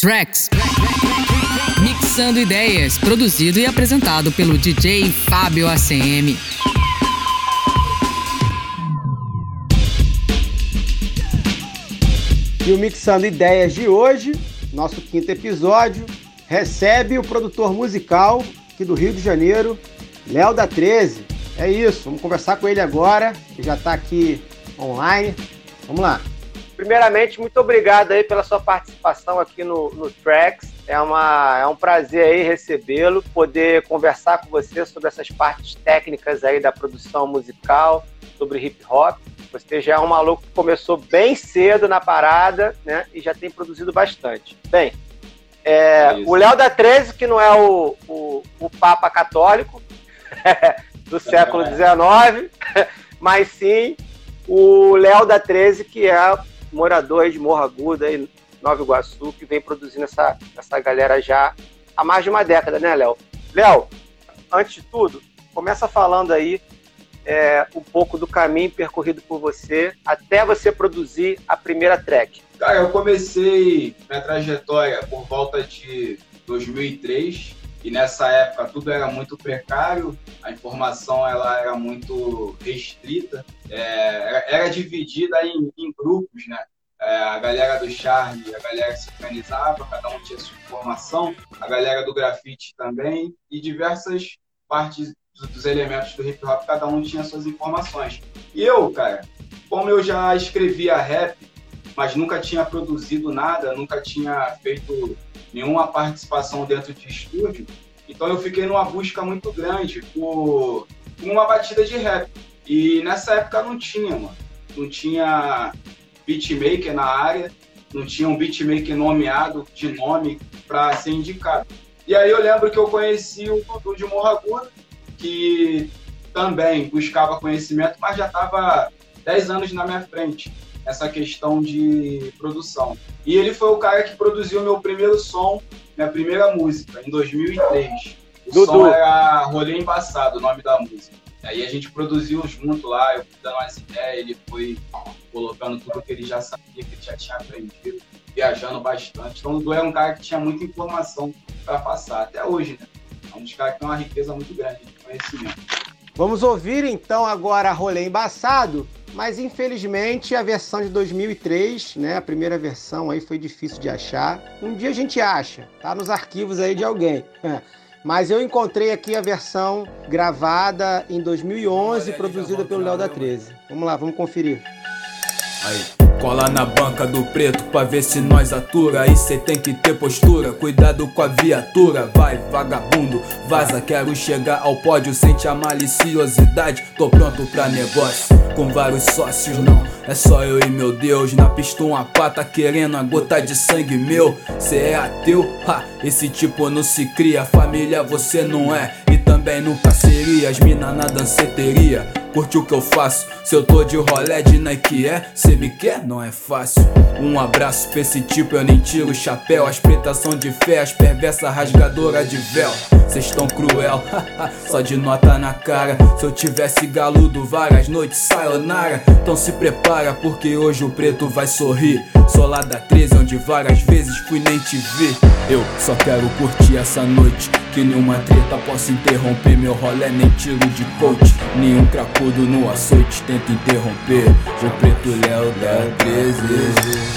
Tracks, mixando ideias, produzido e apresentado pelo DJ Fábio ACM. E o Mixando Ideias de hoje, nosso quinto episódio, recebe o produtor musical aqui do Rio de Janeiro, Léo da 13. É isso, vamos conversar com ele agora, que já está aqui online. Vamos lá. Primeiramente, muito obrigado aí pela sua participação aqui no Tracks. É um prazer aí recebê-lo, poder conversar com você sobre essas partes técnicas aí da produção musical, sobre hip hop. Você já é um maluco que começou bem cedo na parada, né? E já tem produzido bastante. Bem, o Léo da 13, que não é o Papa Católico do século XIX, mas sim o Léo da 13, que é morador de Morro Agudo, aí, Nova Iguaçu, que vem produzindo essa galera já há mais de uma década, né, Léo? Léo, antes de tudo, começa falando aí um pouco do caminho percorrido por você até você produzir a primeira track. Cara, eu comecei minha trajetória por volta de 2003 e nessa época tudo era muito precário, a informação ela era muito restrita, era dividida em grupos, né? A galera do charme, a galera que se organizava, cada um tinha sua informação, a galera do grafite também e diversas partes dos elementos do hip hop, cada um tinha suas informações. E eu, cara, como eu já escrevia rap, mas nunca tinha produzido nada, nunca tinha feito nenhuma participação dentro de estúdio, então eu fiquei numa busca muito grande por uma batida de rap. E nessa época não tinha, mano. Não tinha beatmaker na área, não tinha um beatmaker nomeado de nome para ser indicado. E aí eu lembro que eu conheci o Dudu de Morro Agudo, que também buscava conhecimento, mas já estava 10 anos na minha frente, essa questão de produção. E ele foi o cara que produziu meu primeiro som, minha primeira música, em 2003. O som era Rolê Embaçado, o nome da música. Aí a gente produziu junto lá, eu fui dando umas ideias, ele foi colocando tudo que ele já sabia, que ele já tinha aprendido, viajando bastante. Então o Dudu era um cara que tinha muita informação para passar, até hoje, né? É um dos caras que tem uma riqueza muito grande de conhecimento. Vamos ouvir então agora Rolê Embaçado, mas infelizmente a versão de 2003, né, a primeira versão aí foi difícil de achar. Um dia a gente acha, tá nos arquivos aí de alguém. Mas eu encontrei aqui a versão gravada em 2011, produzida pelo Léo da 13. Vamos lá, vamos conferir. Aí. Cola na banca do preto pra ver se nós atura. Aí cê tem que ter postura, cuidado com a viatura. Vai vagabundo, vaza, quero chegar ao pódio. Sente a maliciosidade, tô pronto pra negócio. Com vários sócios não, é só eu e meu Deus. Na pista uma pata querendo a gota de sangue meu. Cê é ateu? Ha, esse tipo não se cria. Família você não é, e também nunca seria. As mina na danceteria curte o que eu faço, se eu tô de rolé de Nike é, cê me quer? Não é fácil. Um abraço pra esse tipo, eu nem tiro o chapéu. As pretas são de fé, as perversas rasgadoras de véu. Cês tão cruel, só de nota na cara. Se eu tivesse galudo várias noites, sayonara. Então se prepara, porque hoje o preto vai sorrir. Sou lá da 13, onde várias vezes fui nem te vi. Eu só quero curtir essa noite, que nenhuma treta possa interromper meu rolé, nem tiro de coach. Nenhum cracudo no açoite tenta interromper. De preto Léo da 13.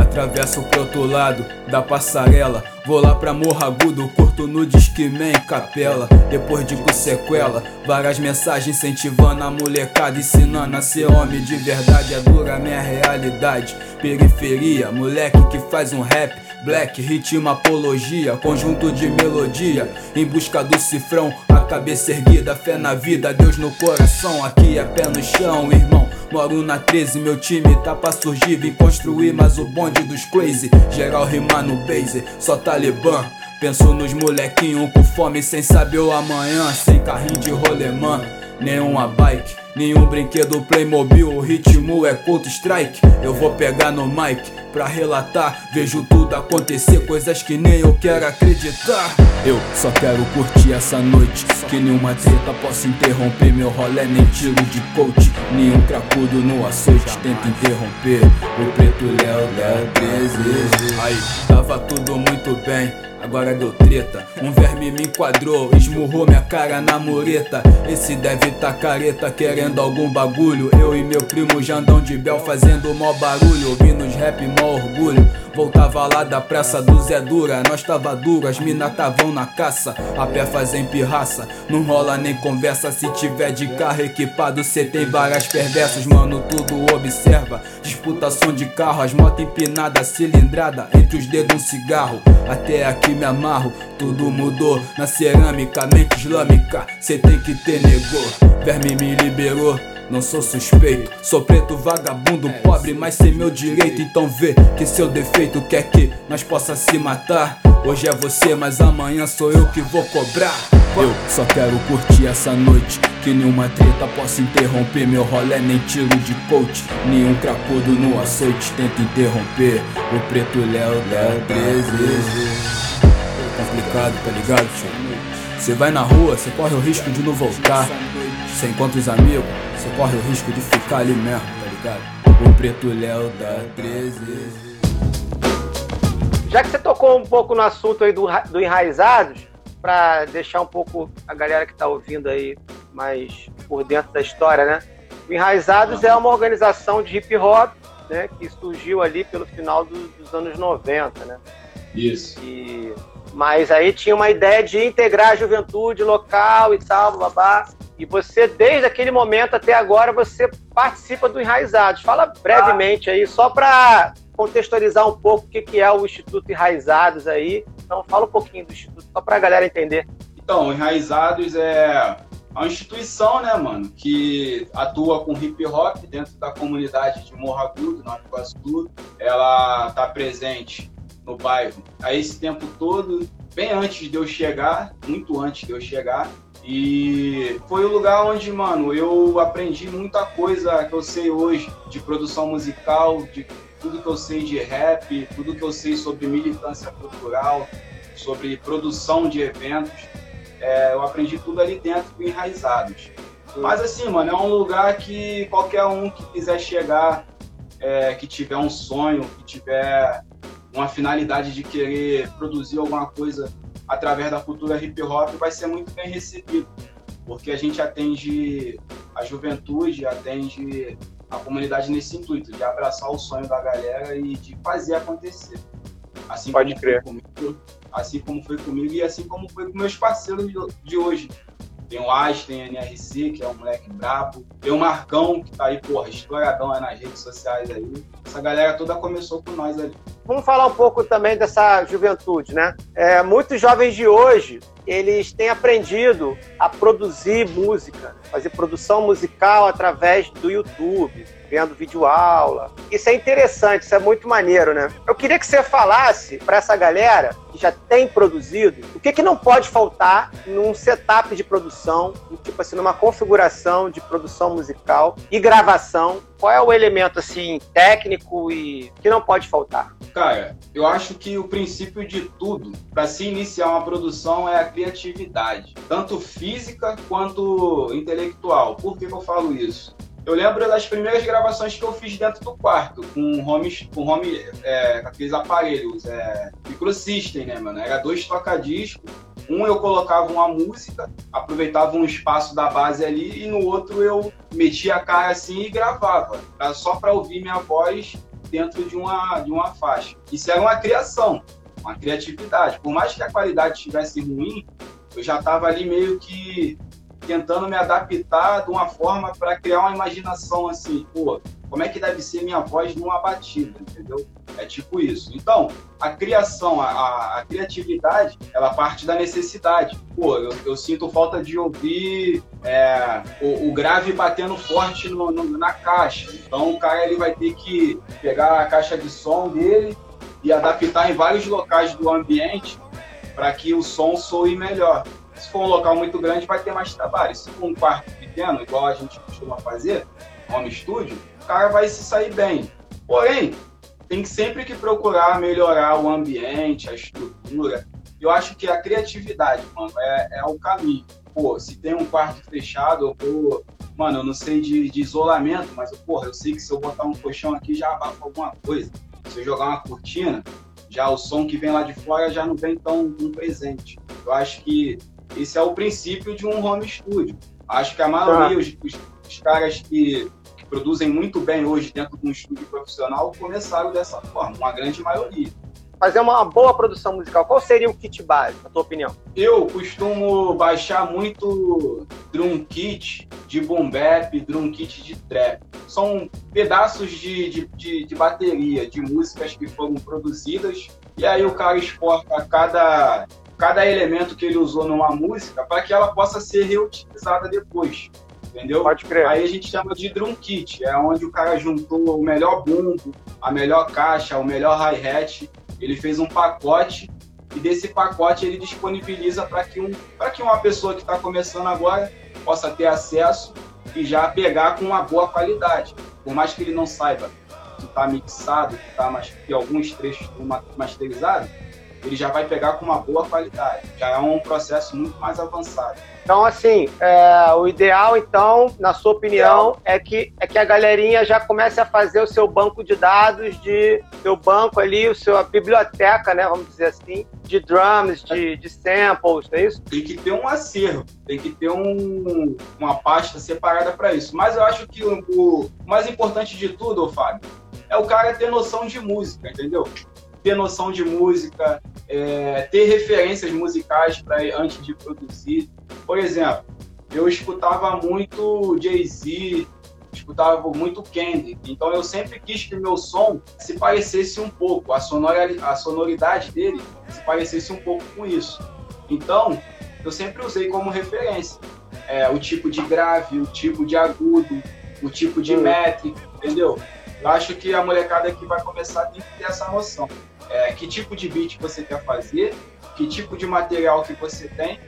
Atravesso pro outro lado da passarela. Vou lá pra Morro Agudo, curto no Discman e Capela. Depois digo sequela, várias mensagens incentivando a molecada, ensinando a ser homem de verdade. É dura minha realidade, periferia, moleque que faz um rap black, ritmo, apologia, conjunto de melodia, em busca do cifrão, a cabeça erguida, fé na vida, Deus no coração, aqui é pé no chão, irmão. Moro na 13, meu time tá pra surgir, vim construir mais o bonde dos crazy. Geral rimar no base, só talibã. Penso nos molequinhos com fome, sem saber o amanhã. Sem carrinho de rolemã, nenhuma bike, nenhum brinquedo Playmobil. O ritmo é Counter Strike, eu vou pegar no mic pra relatar. Vejo tudo acontecer, coisas que nem eu quero acreditar. Eu só quero curtir essa noite, que nenhuma treta possa interromper meu rolê, nem tiro de coach, nenhum cracudo no açoite tenta interromper o preto Léo da 13. Aí, tava tudo muito bem, agora deu treta. Um verme me enquadrou, esmurrou minha cara na mureta. Esse deve tá careta, querendo algum bagulho. Eu e meu primo Jandão de Bel fazendo mó barulho, ouvindo os rap mó orgulho. Voltava lá da praça do Zé Dura, nós tava duro, as mina tavam na caça. A pé fazem pirraça, não rola nem conversa. Se tiver de carro equipado, cê tem várias perversas. Mano, tudo observa, disputa som de carro. As motos empinadas, cilindrada, entre os dedos um cigarro. Até aqui me amarro, tudo mudou. Na cerâmica, mente islâmica, cê tem que ter negou. Verme me liberou, não sou suspeito, sou preto, vagabundo, pobre, mas sei meu direito. Então vê que seu defeito quer que nós possa se matar. Hoje é você, mas amanhã sou eu que vou cobrar. Eu só quero curtir essa noite, que nenhuma treta possa interromper meu rolê, nem tiro de coach, nenhum cracudo no açoite tenta interromper o preto Léo da 13. É complicado, tá ligado, tio? Cê vai na rua, cê corre o risco de não voltar. Você encontra os amigos, você corre o risco de ficar ali mesmo, tá ligado? O preto Léo da 13. Já que você tocou um pouco no assunto aí do Enraizados, pra deixar um pouco a galera que tá ouvindo aí mais por dentro da história, né? O Enraizados é uma organização de hip hop, né? Que surgiu ali pelo final dos anos 90, né? Isso. Mas aí tinha uma ideia de integrar a juventude local e tal, babá. E você, desde aquele momento até agora, você participa do Enraizados. Fala brevemente aí, só para contextualizar um pouco o que é o Instituto Enraizados aí. Então, fala um pouquinho do Instituto, só para a galera entender. Então, o Enraizados é uma instituição, né, mano, que atua com hip hop dentro da comunidade de Morro Agudo, Nova Iguaçu. Ela está presente no bairro há esse tempo todo, bem antes de eu chegar, muito antes de eu chegar. E foi o lugar onde, mano, eu aprendi muita coisa que eu sei hoje de produção musical, de tudo que eu sei de rap, tudo que eu sei sobre militância cultural, sobre produção de eventos. Eu aprendi tudo ali dentro do Enraizados. Mas assim, mano, é um lugar que qualquer um que quiser chegar, que tiver um sonho, que tiver uma finalidade de querer produzir alguma coisa através da cultura hip hop, vai ser muito bem recebido, porque a gente atende a juventude, atende a comunidade nesse intuito, de abraçar o sonho da galera e de fazer acontecer. Assim Pode como crer. Foi comigo, assim como foi comigo e assim como foi com meus parceiros de hoje. Tem o As, tem a NRC, que é um moleque brabo. Tem o Marcão, que tá aí, porra, estouradão aí nas redes sociais aí. Essa galera toda começou com nós ali. Vamos falar um pouco também dessa juventude, né? Muitos jovens de hoje, eles têm aprendido a produzir música, fazer produção musical através do YouTube, vendo videoaula. Isso é interessante, isso é muito maneiro, né? Eu queria que você falasse para essa galera que já tem produzido, o que não pode faltar num setup de produção, tipo assim, numa configuração de produção musical e gravação. Qual é o elemento, assim, técnico e que não pode faltar? Cara, eu acho que o princípio de tudo para se iniciar uma produção é a criatividade, tanto física quanto intelectual. Por que eu falo isso? Eu lembro das primeiras gravações que eu fiz dentro do quarto, com aqueles aparelhos, microsystem, né, mano? Era 2 toca-discos, um eu colocava uma música, aproveitava um espaço da base ali, e no outro eu metia a cara assim e gravava, só para ouvir minha voz dentro de uma faixa. Isso era uma criação, uma criatividade. Por mais que a qualidade estivesse ruim, eu já estava ali meio que tentando me adaptar de uma forma para criar uma imaginação assim, pô, como é que deve ser minha voz numa batida, entendeu? É tipo isso. Então, a criação, a criatividade, ela parte da necessidade. Pô, eu sinto falta de ouvir o grave batendo forte na caixa. Então, o cara ele vai ter que pegar a caixa de som dele e adaptar em vários locais do ambiente para que o som soe melhor. Se for um local muito grande, vai ter mais trabalho. Se for um quarto pequeno, igual a gente costuma fazer, home studio, o cara vai se sair bem. Porém, tem sempre que procurar melhorar o ambiente, a estrutura. Eu acho que a criatividade, mano, é o caminho. pô, se tem um quarto fechado, eu, mano, eu não sei de isolamento, mas, porra, eu sei que se eu botar um colchão aqui já abafa alguma coisa. Se eu jogar uma cortina, já o som que vem lá de fora já não vem tão presente. Eu acho que esse é o princípio de um home studio. Acho que a maioria, os caras que produzem muito bem hoje dentro de um estúdio profissional começaram dessa forma, uma grande maioria. Fazer uma boa produção musical, qual seria o kit base, na tua opinião? Eu costumo baixar muito drum kit de boom bap, drum kit de trap. São pedaços de bateria, de músicas que foram produzidas, e aí o cara exporta cada elemento que ele usou numa música para que ela possa ser reutilizada depois, entendeu? Pode crer. Aí a gente chama de drum kit, é onde o cara juntou o melhor bumbo, a melhor caixa, o melhor hi-hat. Ele fez um pacote e desse pacote ele disponibiliza para que, que uma pessoa que está começando agora possa ter acesso e já pegar com uma boa qualidade. Por mais que ele não saiba que está mixado, que alguns trechos estão masterizados, ele já vai pegar com uma boa qualidade. Já é um processo muito mais avançado. Então, assim, o ideal, então, na sua opinião, é que a galerinha já comece a fazer o seu banco de dados, seu banco ali, a biblioteca, né, vamos dizer assim, de drums, de samples, não é isso? Tem que ter um acervo, tem que ter uma pasta separada para isso. Mas eu acho que o mais importante de tudo, Fábio, é o cara ter noção de música, entendeu? Ter noção de música, ter referências musicais antes de produzir. Por exemplo, eu escutava muito Jay-Z, escutava muito Kendrick, então eu sempre quis que meu som se parecesse um pouco, a sonoridade dele se parecesse um pouco com isso. Então, eu sempre usei como referência o tipo de grave, o tipo de agudo, o tipo de métrica, entendeu? Eu acho que a molecada que vai começar tem que ter essa noção. Que tipo de beat você quer fazer, que tipo de material que você tem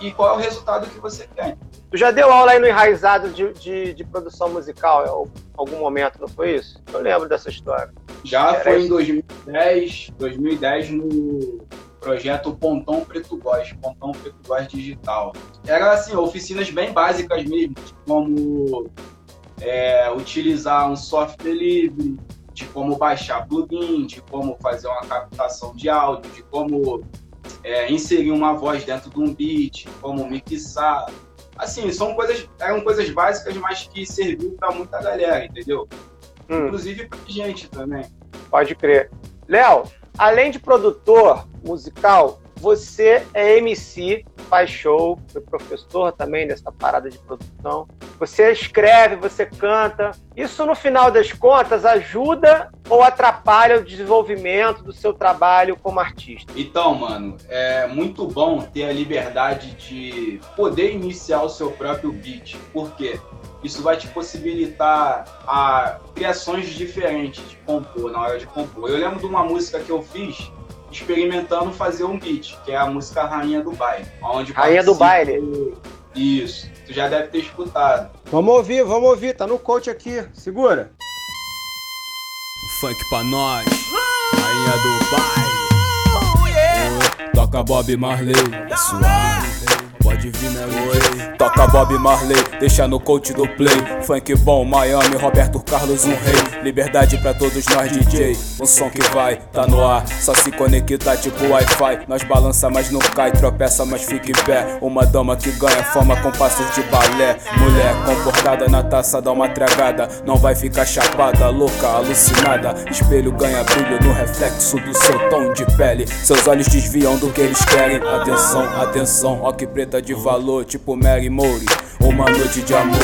e qual é o resultado que você tem. Tu já deu aula aí no Enraizado de produção musical em algum momento, não foi isso? Eu lembro dessa história. Já foi em 2010 no projeto Pontão Preto Góis Digital. Era assim, oficinas bem básicas mesmo, como utilizar um software livre, de como baixar plugin, de como fazer uma captação de áudio, de como inserir uma voz dentro de um beat, como mixar. Assim, eram coisas básicas, mas que serviu para muita galera, entendeu? Inclusive para gente também. Pode crer. Léo, além de produtor musical, você é MC, faz show, foi professor também nessa parada de produção. Você escreve, você canta. Isso, no final das contas, ajuda ou atrapalha o desenvolvimento do seu trabalho como artista? Então, mano, é muito bom ter a liberdade de poder iniciar o seu próprio beat. Por quê? Isso vai te possibilitar criações diferentes de compor, na hora de compor. Eu lembro de uma música que eu fiz experimentando fazer um beat, que é a música Rainha do Baile. Rainha do Baile? Isso, tu já deve ter escutado. Vamos ouvir, tá no coach aqui, segura. Funk pra nós, Rainha do Baile. Toca Bob Marley, suave. Pode vir na lei. Toca Bob Marley, deixa no coach do play. Funk bom, Miami, Roberto Carlos, um rei. Liberdade pra todos nós, DJ. O som que vai, tá no ar. Só se conectar tipo Wi-Fi. Nós balança, mas não cai, tropeça, mas fica em pé. Uma dama que ganha fama com passos de balé. Mulher comportada na taça, dá uma tragada. Não vai ficar chapada, louca, alucinada. Espelho ganha brilho no reflexo do seu tom de pele. Seus olhos desviam do que eles querem. Atenção, atenção, ó que preta de valor, tipo Mary Mori. Uma noite de amor,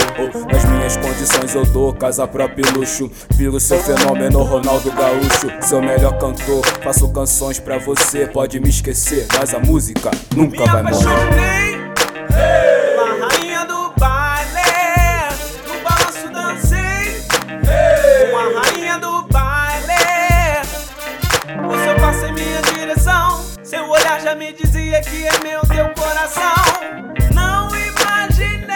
nas minhas condições eu dou casa própria e luxo. Viro seu fenômeno, Ronaldo Gaúcho. Seu melhor cantor, faço canções pra você. Pode me esquecer, mas a música nunca vai morrer. Pela rainha do baile, no balanço dancei. Com a rainha do baile, o seu passo em minha direção. Seu olhar já me dizia que é meu teu coração. Não imaginei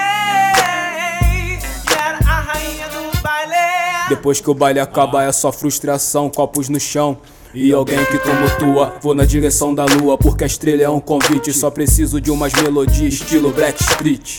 que era a rainha do baile. Depois que o baile acaba é só frustração, copos no chão. E alguém que como tua, vou na direção da lua, porque a estrela é um convite. Só preciso de umas melodias estilo Black Street.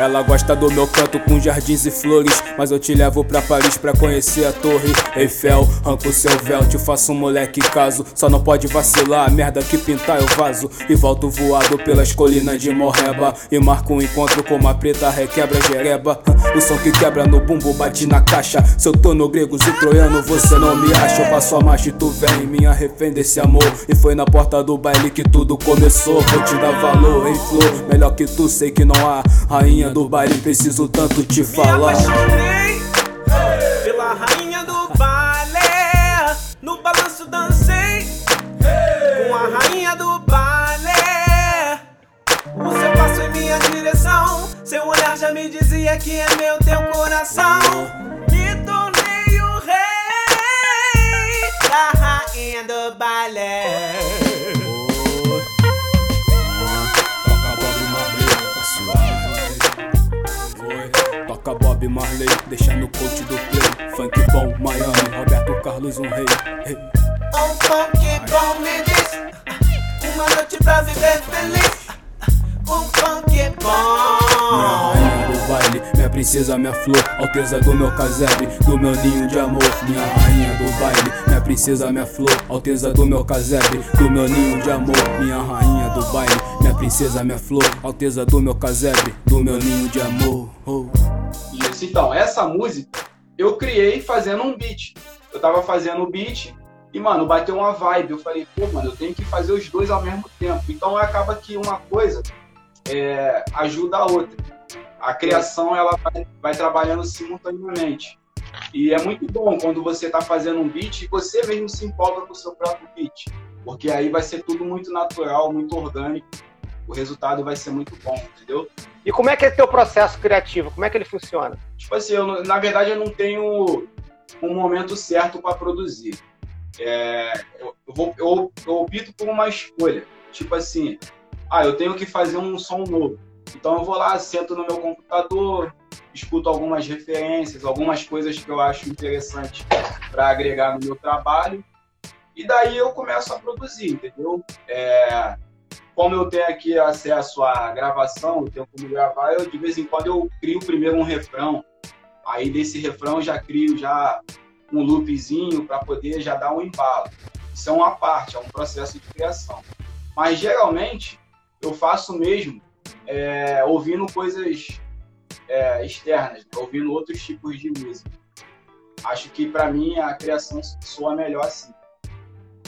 Ela gosta do meu canto com jardins e flores, mas eu te levo pra Paris pra conhecer a Torre Eiffel. Arranco seu véu, te faço um moleque caso, só não pode vacilar, a merda que pintar eu vazo. E volto voado pelas colinas de Morreba e marco um encontro com uma preta requebra jereba. O som que quebra no bumbo bate na caixa, se eu tô no gregos e troiano você não me acha. Eu passo a marcha e tu vem, minha refém desse amor, e foi na porta do baile que tudo começou. Vou te dar valor em flor, melhor que tu sei que não há. Rainha do baile, preciso tanto te falar. Me apaixonei pela rainha do baile, no balanço dancei com a rainha do baile. O seu passo em minha direção, seu olhar já me dizia que é meu teu coração. Me tornei o rei da rainha do baile. Bob Marley, deixando o coach do play. Funk bom, Miami, Roberto Carlos, um rei. Hey. Um funk bom me diz uma noite pra viver feliz. Um funk bom. Minha rainha do baile, minha princesa, minha flor, alteza do meu casebre, do meu ninho de amor. Minha rainha do baile, minha princesa, minha flor, alteza do meu casebre, do meu ninho de amor. Minha rainha do baile, minha princesa, minha flor, alteza do meu casebre, do meu ninho de amor. Oh. Isso, então, essa música eu criei fazendo um beat. Eu tava fazendo o beat e, mano, bateu uma vibe. Eu falei, pô, mano, eu tenho que fazer os dois ao mesmo tempo. Então acaba que uma coisa ajuda a outra. A criação, ela vai trabalhando simultaneamente. E é muito bom quando você tá fazendo um beat e você mesmo se empolga com o seu próprio beat. Porque aí vai ser tudo muito natural, muito orgânico. O resultado vai ser muito bom, entendeu? E como é que é teu processo criativo? Como é que ele funciona? Tipo assim, eu, na verdade eu não tenho um momento certo para produzir. Eu opto por uma escolha. Tipo assim, eu tenho que fazer um som novo. Então eu vou lá, sento no meu computador, escuto algumas referências, algumas coisas que eu acho interessantes para agregar no meu trabalho. E daí eu começo a produzir, entendeu? Como eu tenho aqui acesso à gravação, eu tenho como gravar, eu de vez em quando eu crio primeiro um refrão. Aí desse refrão eu já crio já um loopzinho para poder já dar um embalo. Isso é uma parte, é um processo de criação. Mas geralmente eu faço mesmo ouvindo coisas externas, né? Ouvindo outros tipos de música. Acho que para mim a criação soa melhor assim.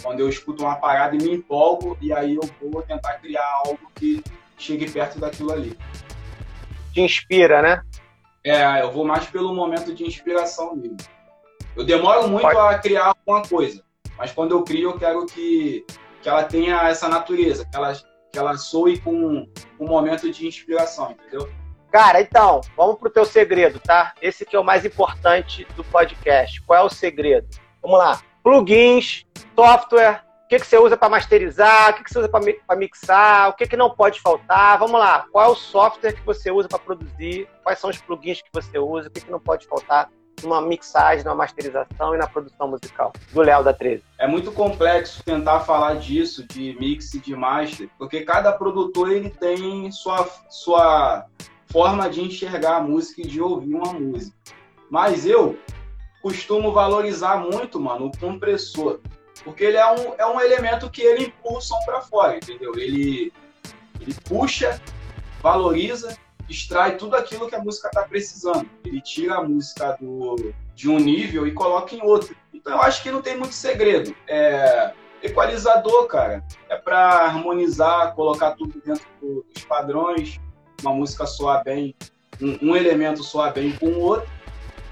Quando eu escuto uma parada e me empolgo, e aí eu vou tentar criar algo que chegue perto daquilo ali. Te inspira, né? Eu vou mais pelo momento de inspiração mesmo. Eu demoro muito a criar alguma coisa, mas quando eu crio, eu quero que ela tenha essa natureza, que ela soe com um momento de inspiração, entendeu? Cara, então, vamos pro teu segredo, tá? Esse que é o mais importante do podcast. Qual é o segredo? Vamos lá. Plugins, software, o que você usa para masterizar, o que você usa para mixar, o que não pode faltar. Vamos lá, qual é o software que você usa para produzir, quais são os plugins que você usa, o que não pode faltar numa mixagem, numa masterização e na produção musical do Léo da 13. É muito complexo tentar falar disso, de mix e de master, porque cada produtor ele tem sua forma de enxergar a música e de ouvir uma música. Mas eu costumo valorizar muito, mano, o compressor, porque ele é um elemento que ele empurra o som pra fora, entendeu? Ele puxa, valoriza, extrai tudo aquilo que a música tá precisando. Ele tira a música de um nível e coloca em outro. Então eu acho que não tem muito segredo. Equalizador, cara, é pra harmonizar, colocar tudo dentro dos padrões, uma música soar bem, um elemento soar bem com o outro.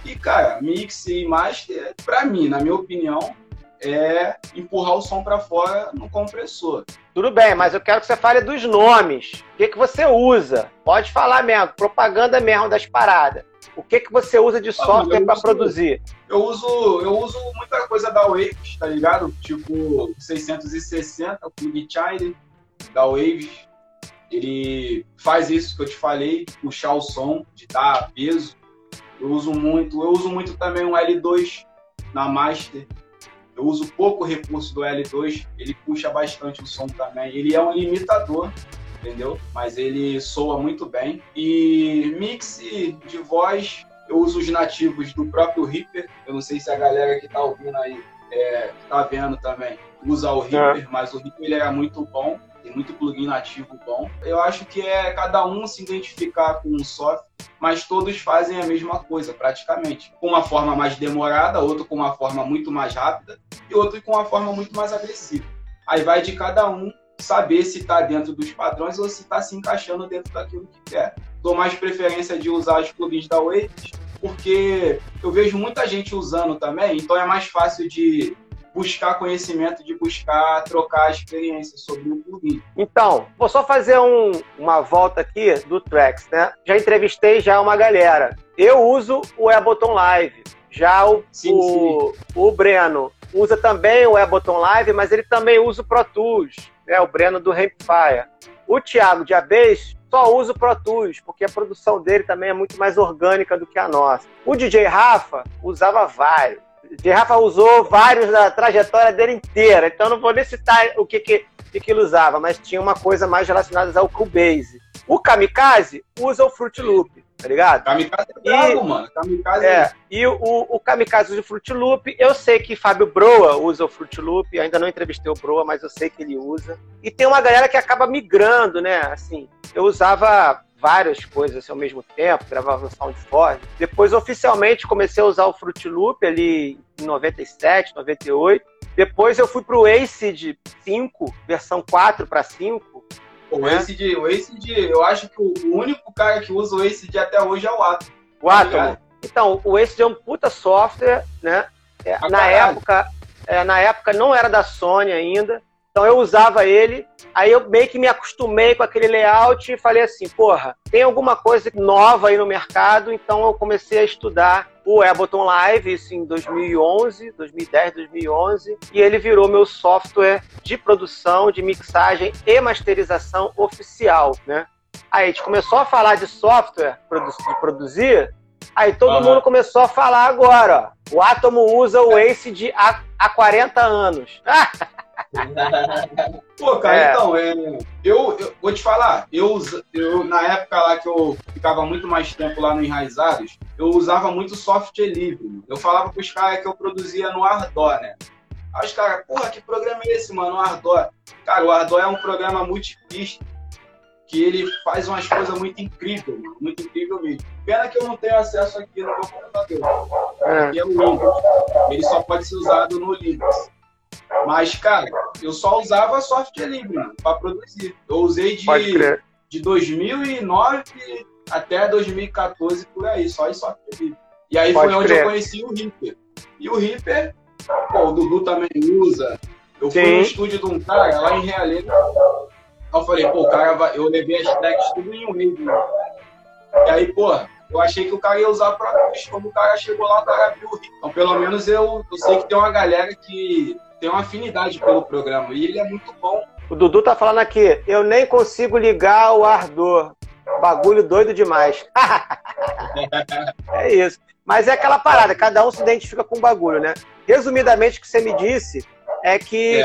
E, cara, mix e master, pra mim, na minha opinião, é empurrar o som pra fora no compressor. Tudo bem, mas eu quero que você fale dos nomes. O que você usa? Pode falar mesmo, propaganda mesmo das paradas. O que você usa de software pra produzir? Eu uso muita coisa da Waves, tá ligado? Tipo 660, o Plug Child da Waves. Ele faz isso que eu te falei, puxar o som, de dar peso. Eu uso muito também um L2 na Master. Eu uso pouco recurso do L2, ele puxa bastante o som também. Ele é um limitador, entendeu? Mas ele soa muito bem. E mix de voz, eu uso os nativos do próprio Reaper. Eu não sei se a galera que tá ouvindo aí, que tá vendo também, usa o Reaper, mas o Reaper ele é muito bom. Tem muito plugin nativo bom. Eu acho que é cada um se identificar com um software, mas todos fazem a mesma coisa, praticamente. Com uma forma mais demorada, outro com uma forma muito mais rápida e outro com uma forma muito mais agressiva. Aí vai de cada um saber se está dentro dos padrões ou se está se encaixando dentro daquilo que quer. Dou mais preferência de usar os plugins da Waves, porque eu vejo muita gente usando também, então é mais fácil de buscar conhecimento, de buscar trocar experiência sobre o plugin. Então, vou só fazer uma volta aqui do Tracks, né? Já entrevistei já uma galera. Eu uso o Ableton Live. Já o Breno usa também o Ableton Live, mas ele também usa o Pro Tools, né? O Breno do Rainfire. O Thiago Diabês só usa o Pro Tools, porque a produção dele também é muito mais orgânica do que a nossa. O DJ Rafa usava vários. De Rafa usou vários na trajetória dele inteira, então não vou nem citar o que ele usava, mas tinha uma coisa mais relacionada ao Cubase. O Kamikaze usa o Fruit Loop, tá ligado? Kamikaze é brabo, mano. Kamikaze é. E o Kamikaze usa o Fruit Loop. Eu sei que Fábio Broa usa o Fruit Loop. Eu ainda não entrevistei o Broa, mas eu sei que ele usa. E tem uma galera que acaba migrando, né? Assim, eu usava várias coisas ao mesmo tempo, gravava no SoundForge. Depois, oficialmente, comecei a usar o Fruit Loop ali em 97, 98. Depois eu fui pro Acid 5, versão 4 para 5. O Acid, eu acho que o único cara que usa o Acid até hoje é o Atom. O Atom. Então, o Acid é um puta software, né? Na época não era da Sony ainda. Então eu usava ele, aí eu meio que me acostumei com aquele layout e falei assim, porra, tem alguma coisa nova aí no mercado, então eu comecei a estudar o Ableton Live, isso em 2011, e ele virou meu software de produção, de mixagem e masterização oficial, né? Aí a gente começou a falar de software, de produzir, aí todo mundo começou a falar agora, ó, o Atom usa o Acid há 40 anos. Pô, cara, então, eu vou te falar, eu na época lá que eu ficava muito mais tempo lá no Enraizados, eu usava muito software livre. Eu falava pros caras que eu produzia no Ardor, né? Aí os caras, porra, que programa é esse, mano? O Ardor. Cara, o Ardor é um programa multipista que ele faz umas coisas muito incríveis, mano, muito incrível mesmo. Pena que eu não tenho acesso aqui no meu computador, porque é o Windows. Ele só pode ser usado no Linux. Mas, cara, eu só usava software livre, mano, pra produzir. Eu usei de 2009 até 2014, por aí, só em software livre. E aí foi onde eu conheci o Reaper. E o Reaper, pô, o Dudu também usa. Eu fui no estúdio de um cara lá em Realengo. Então eu falei, pô, o cara vai... Eu levei as tracks tudo em um Reaper, mano. E aí, pô, eu achei que o cara ia usar pra nós. Quando o cara chegou lá, o cara viu o Reaper. Então, pelo menos, eu sei que tem uma galera que tem uma afinidade pelo programa e ele é muito bom. O Dudu tá falando aqui, eu nem consigo ligar o Ardor. Bagulho doido demais. É isso. Mas é aquela parada, cada um se identifica com o bagulho, né? Resumidamente, o que você me disse é que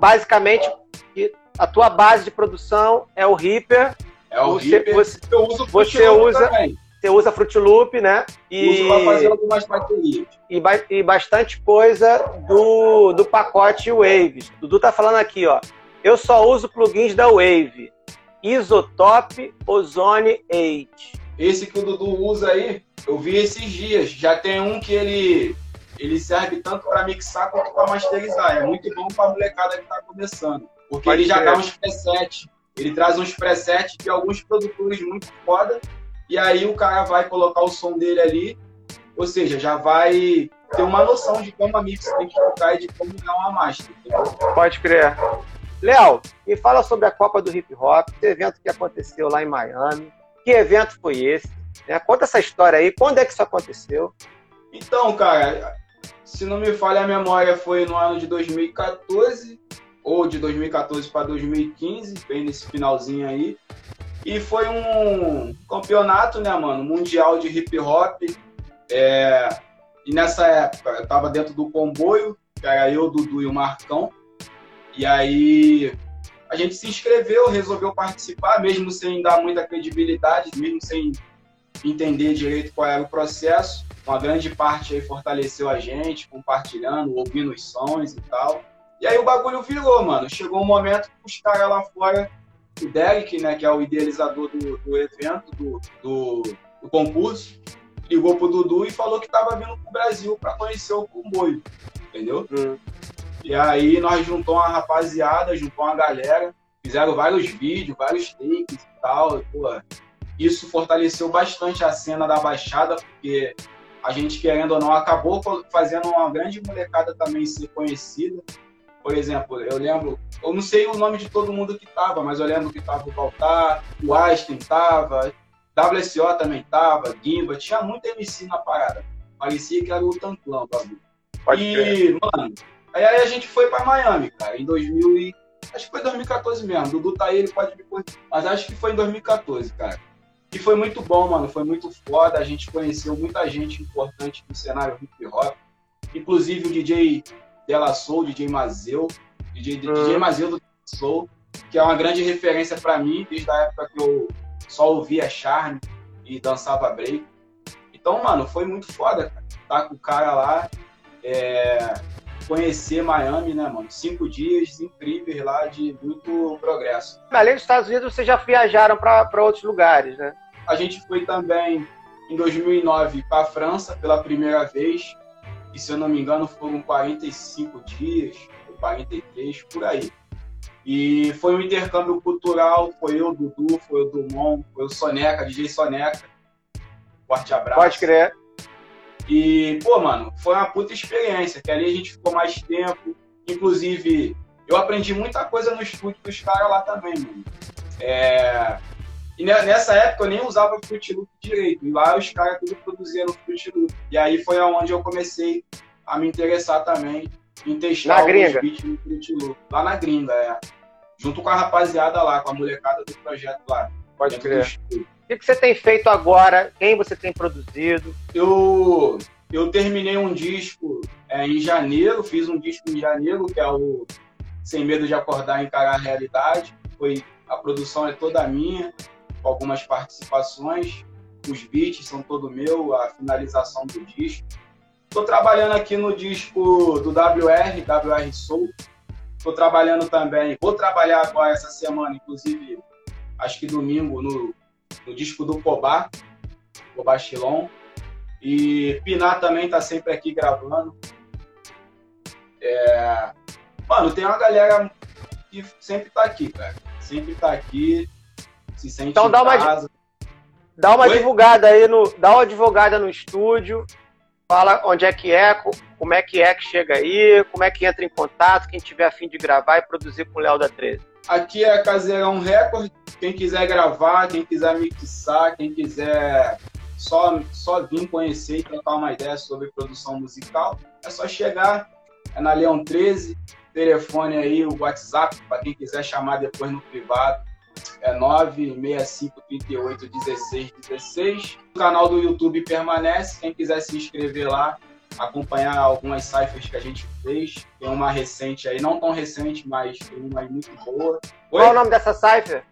basicamente que a tua base de produção é o Reaper. É o Reaper. Eu uso o também. Você usa Fruit Loop, né? E uso pra fazer algumas baterias. E bastante coisa do pacote Waves. O Dudu tá falando aqui, ó. Eu só uso plugins da Wave. Isotope, Ozone 8. Esse que o Dudu usa aí, eu vi esses dias. Já tem um que ele serve tanto para mixar quanto para masterizar. É muito bom pra molecada que tá começando. Porque ele já dá uns presets. Ele traz uns presets de alguns produtores muito foda. E aí o cara vai colocar o som dele ali, ou seja, já vai ter uma noção de como a mix tem que tocar e de como dar uma master. Pode crer. Léo, me fala sobre a Copa do Hip Hop, esse evento que aconteceu lá em Miami. Que evento foi esse? Conta essa história aí, quando é que isso aconteceu? Então, cara, se não me falha a memória, foi no ano de 2014, ou de 2014 para 2015, bem nesse finalzinho aí. E foi um campeonato, né, mano, mundial de hip hop. E nessa época eu tava dentro do comboio, que era eu, Dudu e o Marcão. E aí a gente se inscreveu, resolveu participar, mesmo sem dar muita credibilidade, mesmo sem entender direito qual era o processo. Uma grande parte aí fortaleceu a gente, compartilhando, ouvindo os sons e tal. E aí o bagulho virou, mano. Chegou um momento que os caras lá fora, o Derek, né, que é o idealizador do evento, do concurso, ligou pro Dudu e falou que tava vindo pro Brasil pra conhecer o comboio, entendeu? E aí nós juntamos uma rapaziada, juntamos uma galera, fizeram vários vídeos, vários takes e tal, e, pô, isso fortaleceu bastante a cena da Baixada, porque a gente, querendo ou não, acabou fazendo uma grande molecada também ser conhecida. Por exemplo, eu lembro, eu não sei o nome de todo mundo que tava, mas eu lembro que tava o Baltar, o Aston tava, WSO também tava, Gimba, tinha muita MC na parada. Parecia que era o Tanclão, bagulho. E, mano, aí a gente foi pra Miami, cara, em 2000 acho que foi 2014 mesmo, Dudu tá aí, ele pode me corrigir, mas acho que foi em 2014, cara. E foi muito bom, mano, foi muito foda, a gente conheceu muita gente importante no cenário hip hop, inclusive o DJ De La Soul, DJ Maseo, DJ Maseo do De La Soul, que é uma grande referência pra mim, desde a época que eu só ouvia charme e dançava break. Então, mano, foi muito foda, cara, tá com o cara lá, conhecer Miami, né, mano? 5 dias incríveis lá de muito progresso. Além dos Estados Unidos, vocês já viajaram para outros lugares, né? A gente foi também, em 2009, para a França pela primeira vez. E, se eu não me engano, foram 45 dias, ou 43, por aí. E foi um intercâmbio cultural. Foi eu, Dudu, foi o Dumont, foi o Soneca, DJ Soneca. Forte abraço. Pode crer. E, pô, mano, foi uma puta experiência, que ali a gente ficou mais tempo. Inclusive, eu aprendi muita coisa no estúdio dos caras lá também, mano. E nessa época eu nem usava Fruit Loop direito. E lá os caras tudo produziam Fruit Loop. E aí foi onde eu comecei a me interessar também em testar os beats no Fruit Loop. Lá na gringa, junto com a rapaziada lá, com a molecada do projeto lá. Pode crer. O que você tem feito agora? Quem você tem produzido? Eu terminei um disco em janeiro, fiz um disco em janeiro, que é o Sem Medo de Acordar e Encarar a Realidade. A produção é toda minha, com algumas participações. Os beats são todo meu, a finalização do disco. Estou trabalhando aqui no disco do WR Soul. Estou trabalhando também, vou trabalhar agora essa semana, inclusive, acho que domingo, no disco do Cobá Chilon. E Pinar também tá sempre aqui gravando. Mano, tem uma galera que sempre tá aqui, cara. Sempre tá aqui, se sente então, em casa. Dá uma divulgada aí, dá uma divulgada no estúdio, fala onde é que é, como é que chega aí, como é que entra em contato, quem tiver a fim de gravar e produzir com o Léo da 13. Aqui é Caseirão Record. Quem quiser gravar, quem quiser mixar, quem quiser só vir conhecer e trocar uma ideia sobre produção musical, é só chegar. É na Leão 13, telefone aí, o WhatsApp, para quem quiser chamar depois no privado, é 965381616. O canal do YouTube permanece, quem quiser se inscrever lá, acompanhar algumas cyphers que a gente fez. Tem uma recente aí, não tão recente, mas tem uma aí muito boa. Oi? Qual é o nome dessa cypher?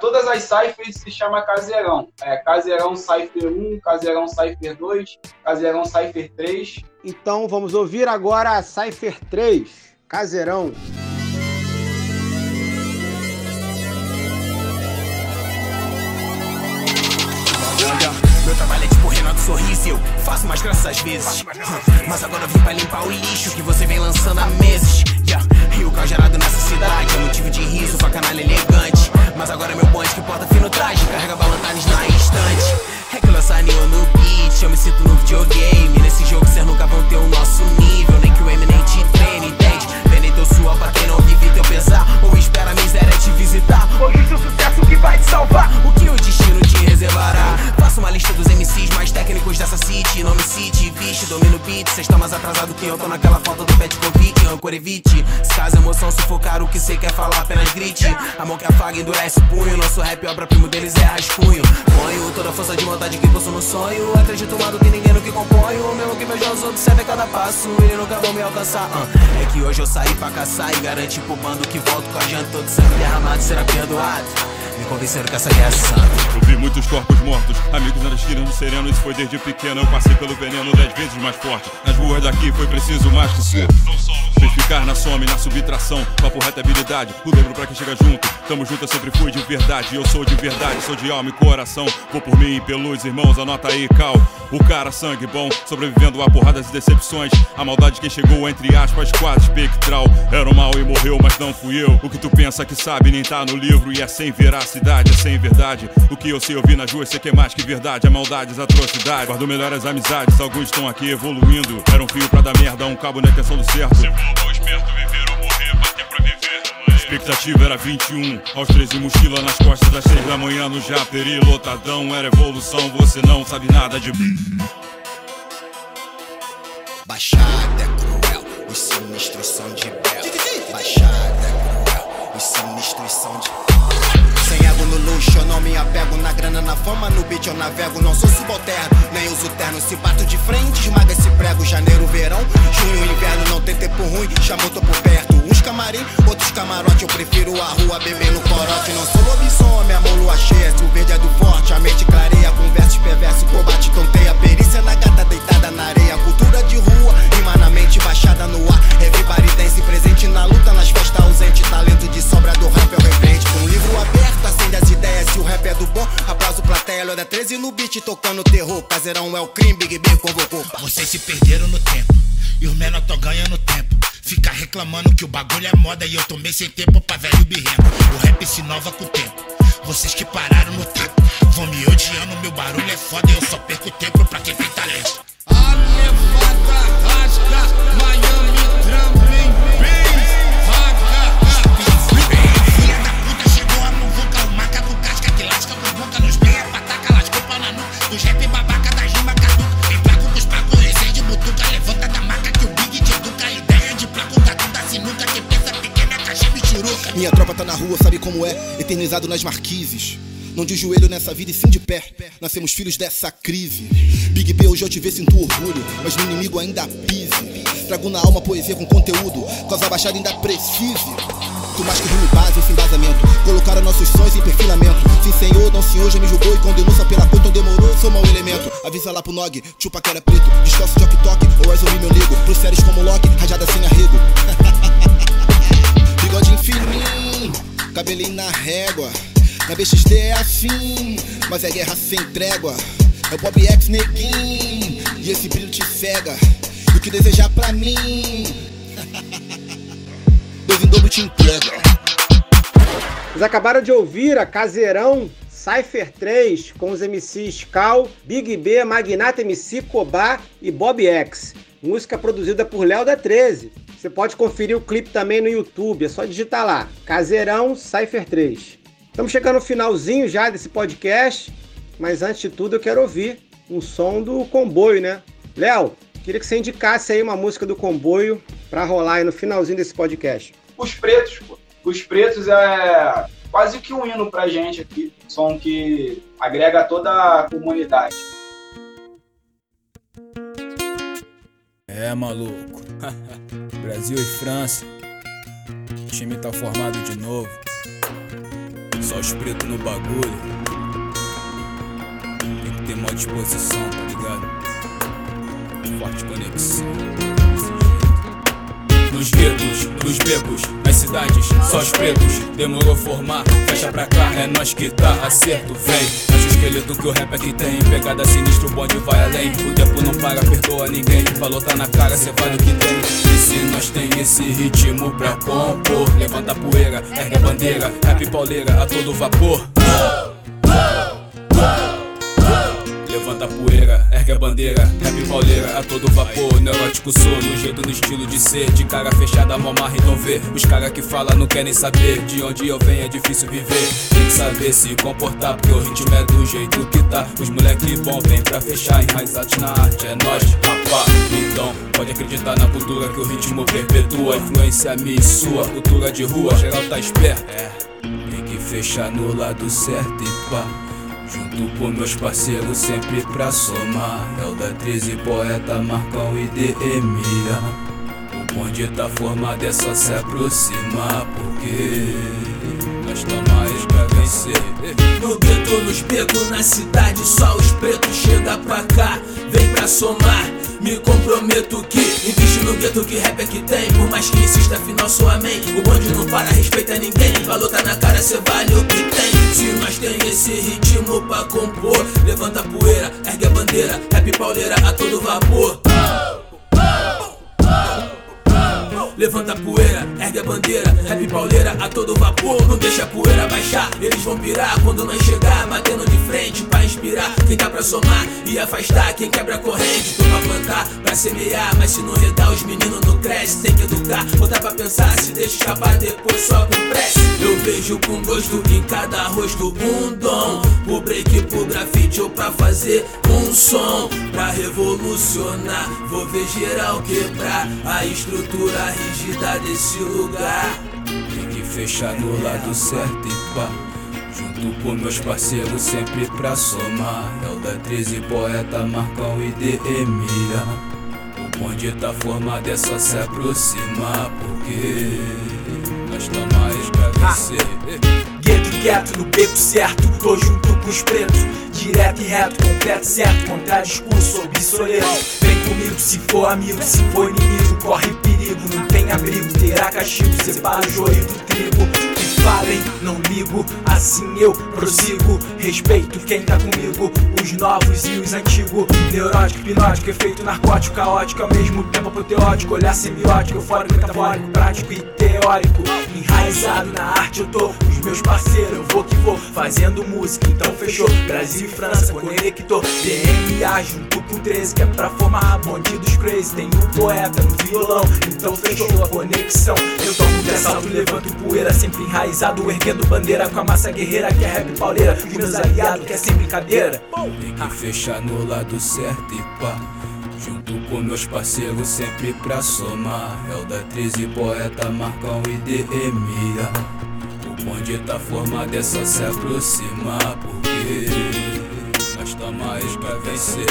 Todas as cyphers se chama Caseirão. Caseirão Cipher 1, Caseirão Cipher 2, Caseirão Cipher 3. Então vamos ouvir agora a Cipher 3, Caseirão. Meu trabalho é tipo Renato Sorriso, eu faço mais graça às vezes. Mas agora eu vim pra limpar o lixo que você vem lançando há meses. Rio calgerado nessa cidade, é motivo de riso pra canalha elegante. Mas agora é meu bonde que porta fino traz, carrega balantares na instante. É que lançar nenhum no beat, eu me sinto no videogame. Nesse jogo cês nunca vão ter o nosso nível, nem que o Eminem te treine, entende? Venei teu suor pra quem não vive teu pesar, ou espera a miséria te visitar. Hoje o sucesso que vai te salvar, o que o destino te reservará. Faço uma lista dos MCs mais técnicos dessa city, não me cite, vixe, Cê está mais atrasado que eu, tô naquela falta do pet convite. Ancora evite, se caso emoção sufocar o que cê quer falar, apenas grite. Amor que afaga, endurece o punho, nosso rap, obra-primo deles é rascunho. Ponho toda a força de vontade que possuo no sonho, acredito mais do que ninguém no que componho. Mesmo que vejo os observa cada passo, ele nunca vão me alcançar. É que hoje eu saí pra caçar e garante pro bando que volto com a janta. Todo sangue derramado será perdoado, me convenceram que essa guerra é santa. Eu vi muitos corpos mortos, amigos na esquina do sereno, isso foi desde pequeno. Eu passei pelo veneno 10 vezes mais forte. Nas ruas daqui foi preciso mais que ser. Sem ficar na soma e na subtração, papo reto é habilidade, o dobro pra quem chega junto. Tamo junto, eu sempre fui de verdade, eu sou de verdade, sou de alma e coração. Vou por mim e pelos irmãos, anota aí, Cal. O cara sangue bom, sobrevivendo a porradas e decepções. A maldade quem chegou, entre aspas, quase espectral. Era o mal e morreu, mas não fui eu. O que tu pensa que sabe nem tá no livro, e é sem veracidade, é sem verdade. O que eu sei eu vi nas ruas, sei que é mais que verdade. É maldades, atrocidade, guardo melhor as amizades. Alguns estão aqui evoluindo, era um fio pra dar merda, um cabo na intenção do certo. Ser bobo ou esperto, viver ou morrer, bater pra viver. A expectativa era 21, aos 13 mochila nas costas das 6 da manhã no Japeri, lotadão, era evolução, você não sabe nada de mim. Baixada cruel, os sinistros são de Bel. Baixada cruel, os sinistros são de Bel. Sem ego no luxo, eu não me apego. Na grana, na fama, no beat eu navego. Não sou subalterno, nem uso terno. Se bato de frente, esmaga esse prego. Janeiro, verão, junho, inverno. Não tem tempo ruim, chamou, tô por perto. Uns camarim, outros camarote. Eu prefiro a rua, beber no corote. Não sou lobisomem, amor, lua cheia. Se o verde é do forte, a mente clareia. Conversos perversos, combate, tonteia. Perícia na gata, deitada na areia. Cultura de rua, imanamente baixada no ar. Everybody dance, presente na luta. Nas festas ausente, talento de sobra do rap. Eu referente com um livro aberto. Acende as ideias, se o rap é do bom, aplauso plateia, Léo da 13 no beat, tocando terror. Caseirão é o crime, Big B convocou. Vocês se perderam no tempo, e os menor tô ganhando tempo. Fica reclamando que o bagulho é moda, e eu tomei sem tempo pra velho birrento. O rap se inova com o tempo, vocês que pararam no tempo vão me odiando, meu barulho é foda. E eu só perco tempo pra quem tem talento. A levada rasga, Miami Trambling. Os rap babaca da rima caduca, vem pra com os pacos, recém de butuca. Levanta da maca que o Big te educa. Ideia de placa, o gato da sinuca. Que pensa pequena, caixa bichuruca. Minha tropa tá na rua, sabe como é, eternizado nas marquises. Não de joelho nessa vida e sim de pé, nascemos filhos dessa crise. Big B, hoje eu te ver, sinto orgulho, mas no inimigo ainda pise. Trago na alma poesia com conteúdo, causa baixada ainda precise. Tu mais que rime base, esse embasamento. Colocaram nossos sonhos em perfilamento. Sim senhor, não senhor, já me julgou e com denúncia pela coisa, então demorou, sou mau elemento. Avisa lá pro Nog, chupa que era preto. Descalço, jock-tock, ou és o meu ligo. Pros séries como Loki, rajada sem arrego. Bigode fininho, cabelinho na régua. Na BXT é assim, mas é guerra sem trégua. É o Bob X, neguinho, e esse brilho te cega. E o que desejar pra mim? Vocês acabaram de ouvir a Caseirão Cipher 3 com os MCs Cal, Big B, Magnata MC, Cobá e Bob X. Música produzida por Léo da 13. Você pode conferir o clipe também no YouTube, é só digitar lá, Caseirão Cipher 3. Estamos chegando no finalzinho já desse podcast, mas antes de tudo eu quero ouvir um som do Comboio, né? Léo, queria que você indicasse aí uma música do Comboio pra rolar aí no finalzinho desse podcast. Os Pretos, pô. Os Pretos é quase que um hino pra gente aqui. Som que agrega toda a comunidade. É, maluco. Brasil e França. O time tá formado de novo. Só os pretos no bagulho. Tem que ter maior disposição, tá ligado? Forte conexão. Nos guetos, nos becos, nas cidades, só os pretos. Demorou formar, fecha pra cá, é nós que tá acerto, vem. Mas o esqueleto que o rap aqui tem, pegada sinistra, o bonde vai além. O tempo não para, perdoa ninguém, falou tá na cara, cê vale o que tem. E se nós tem esse ritmo pra compor, levanta a poeira, ergue a bandeira, rap pauleira a todo vapor. Levanta levanta a poeira, ergue a bandeira, rap pauleira a todo vapor, neurótico sou, no jeito, no estilo de ser, de cara fechada, mó marra, então vê, os cara que fala não querem saber, de onde eu venho é difícil viver, tem que saber se comportar, porque o ritmo é do jeito que tá, os moleque bom vem pra fechar, enraizados na arte, é nós, rapá, então, pode acreditar na cultura que o ritmo perpetua, influência minha e sua, cultura de rua, geral tá esperto, tem que fechar no lado certo e pá, junto com meus parceiros sempre pra somar, Léo da 13, poeta, Marcão e DM. O bonde tá formado, é só se aproximar, porque nós tamo aí pra vencer. No gueto, nos becos, na cidade, só os pretos, chega pra cá, vem pra somar. Me comprometo que invisto no gueto que rap é que tem, por mais que insista, afinal sou amém. O bonde não para, respeita ninguém, valor tá na cara, cê vale o que tem. Se nós tem esse ritmo pra compor, levanta a poeira, ergue a bandeira, rap pauleira a todo vapor. Levanta a poeira, ergue a bandeira, rap pauleira a todo vapor. Não deixa a poeira baixar, eles vão pirar quando nós chegar, batendo de frente pra inspirar quem tá pra somar e afastar quem quebra a corrente. Tô pra plantar, pra semear, mas se não redar os meninos não cresce. Tem que educar, botar pra pensar, se deixa escapar depois só com pressa. Eu vejo com gosto em cada rosto um dom, pro break, pro grafite ou pra fazer um som. Pra revolucionar, vou ver geral quebrar a estrutura rígida desse lugar. Tem que fechar no lado certo e pá, junto com meus parceiros sempre pra somar, Léo da 13, poeta, Marcão e DM. O bonde tá formado, é só se aproximar, porque nós tamo aí pra vencer. Gueto, gueto, no beco certo, tô junto com os pretos, direto e reto, completo, certo, contra discurso, ou obsoleto. Vem comigo se for amigo, se for inimigo, corre perigo, não tem abrigo, terá castigo, separa o joio do trigo. Que falem, não ligo, assim eu prossigo, respeito quem tá comigo, os novos e os antigos. Neurótico, hipnótico, efeito narcótico, caótico, ao mesmo tempo apoteótico, olhar semiótico, eufórico, metafórico, prático e teórico. Enraizado na arte eu tô, os meus parceiro, eu vou que vou, fazendo música, então fechou. Brasil e França, conectou DNA junto com 13, que é pra formar bondidos crazy. Tem um poeta no violão, então fechou a conexão. Eu tomo de assalto, levanto poeira, sempre enraizado, erguendo bandeira com a massa guerreira, que é rap pauleira, os meus aliados, que é sem brincadeira. Tem que fechar no lado certo e pá, junto com meus parceiros sempre pra somar, Léo da 13, poeta, Marcão e DM. Onde tá formado é só se aproximar, porque nós tá mais pra vencer.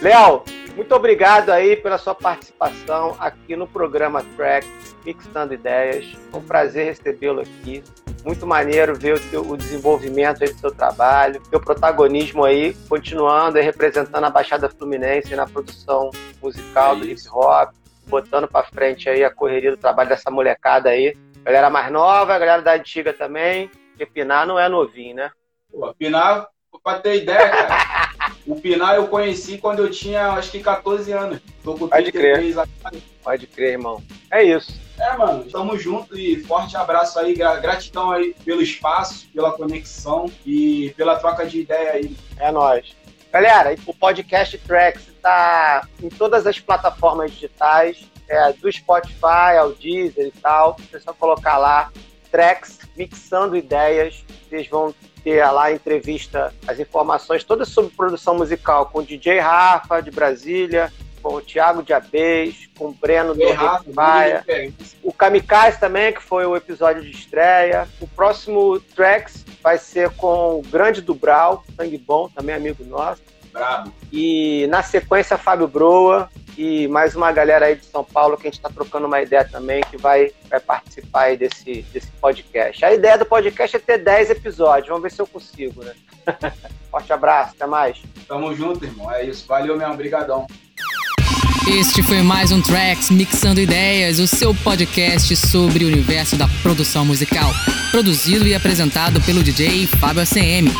Léo, muito obrigado aí pela sua participação aqui no programa Tracks, Mixando Ideias. Foi um prazer recebê-lo aqui. Muito maneiro ver o desenvolvimento aí do seu trabalho, seu protagonismo aí, continuando e representando a Baixada Fluminense na produção musical do hip hop, botando pra frente aí a correria do trabalho dessa molecada aí. Galera mais nova, galera da antiga também, porque Pinar não é novinho, né? Pô, Pinar, pra ter ideia, cara, o Pinar eu conheci quando eu tinha, acho que 14 anos. Tô com 33 agora. Pode crer, irmão. É isso. É, mano, tamo junto e forte abraço aí, gratidão aí pelo espaço, pela conexão e pela troca de ideia aí. É nóis. Galera, o podcast Tracks tá em todas as plataformas digitais. Do Spotify ao Deezer e tal, é só colocar lá Tracks, Mixando Ideias, vocês vão ter lá a entrevista, as informações todas sobre produção musical, com o DJ Rafa de Brasília, com o Thiago Diabês, com o Breno do Reaper, o Kamikaze também, que foi o episódio de estreia. O próximo Tracks vai ser com o grande do Brau, Sangue Bom, também amigo nosso. Bravo. E na sequência, Fábio Broa e mais uma galera aí de São Paulo que a gente tá trocando uma ideia também, que vai participar aí desse podcast. A ideia do podcast é ter 10 episódios, vamos ver se eu consigo, né? Forte abraço, até mais. Tamo junto, irmão, é isso, valeu mesmo, brigadão. Este foi mais um Tracks Mixando Ideias, o seu podcast sobre o universo da produção musical, produzido e apresentado pelo DJ Fábio ACM.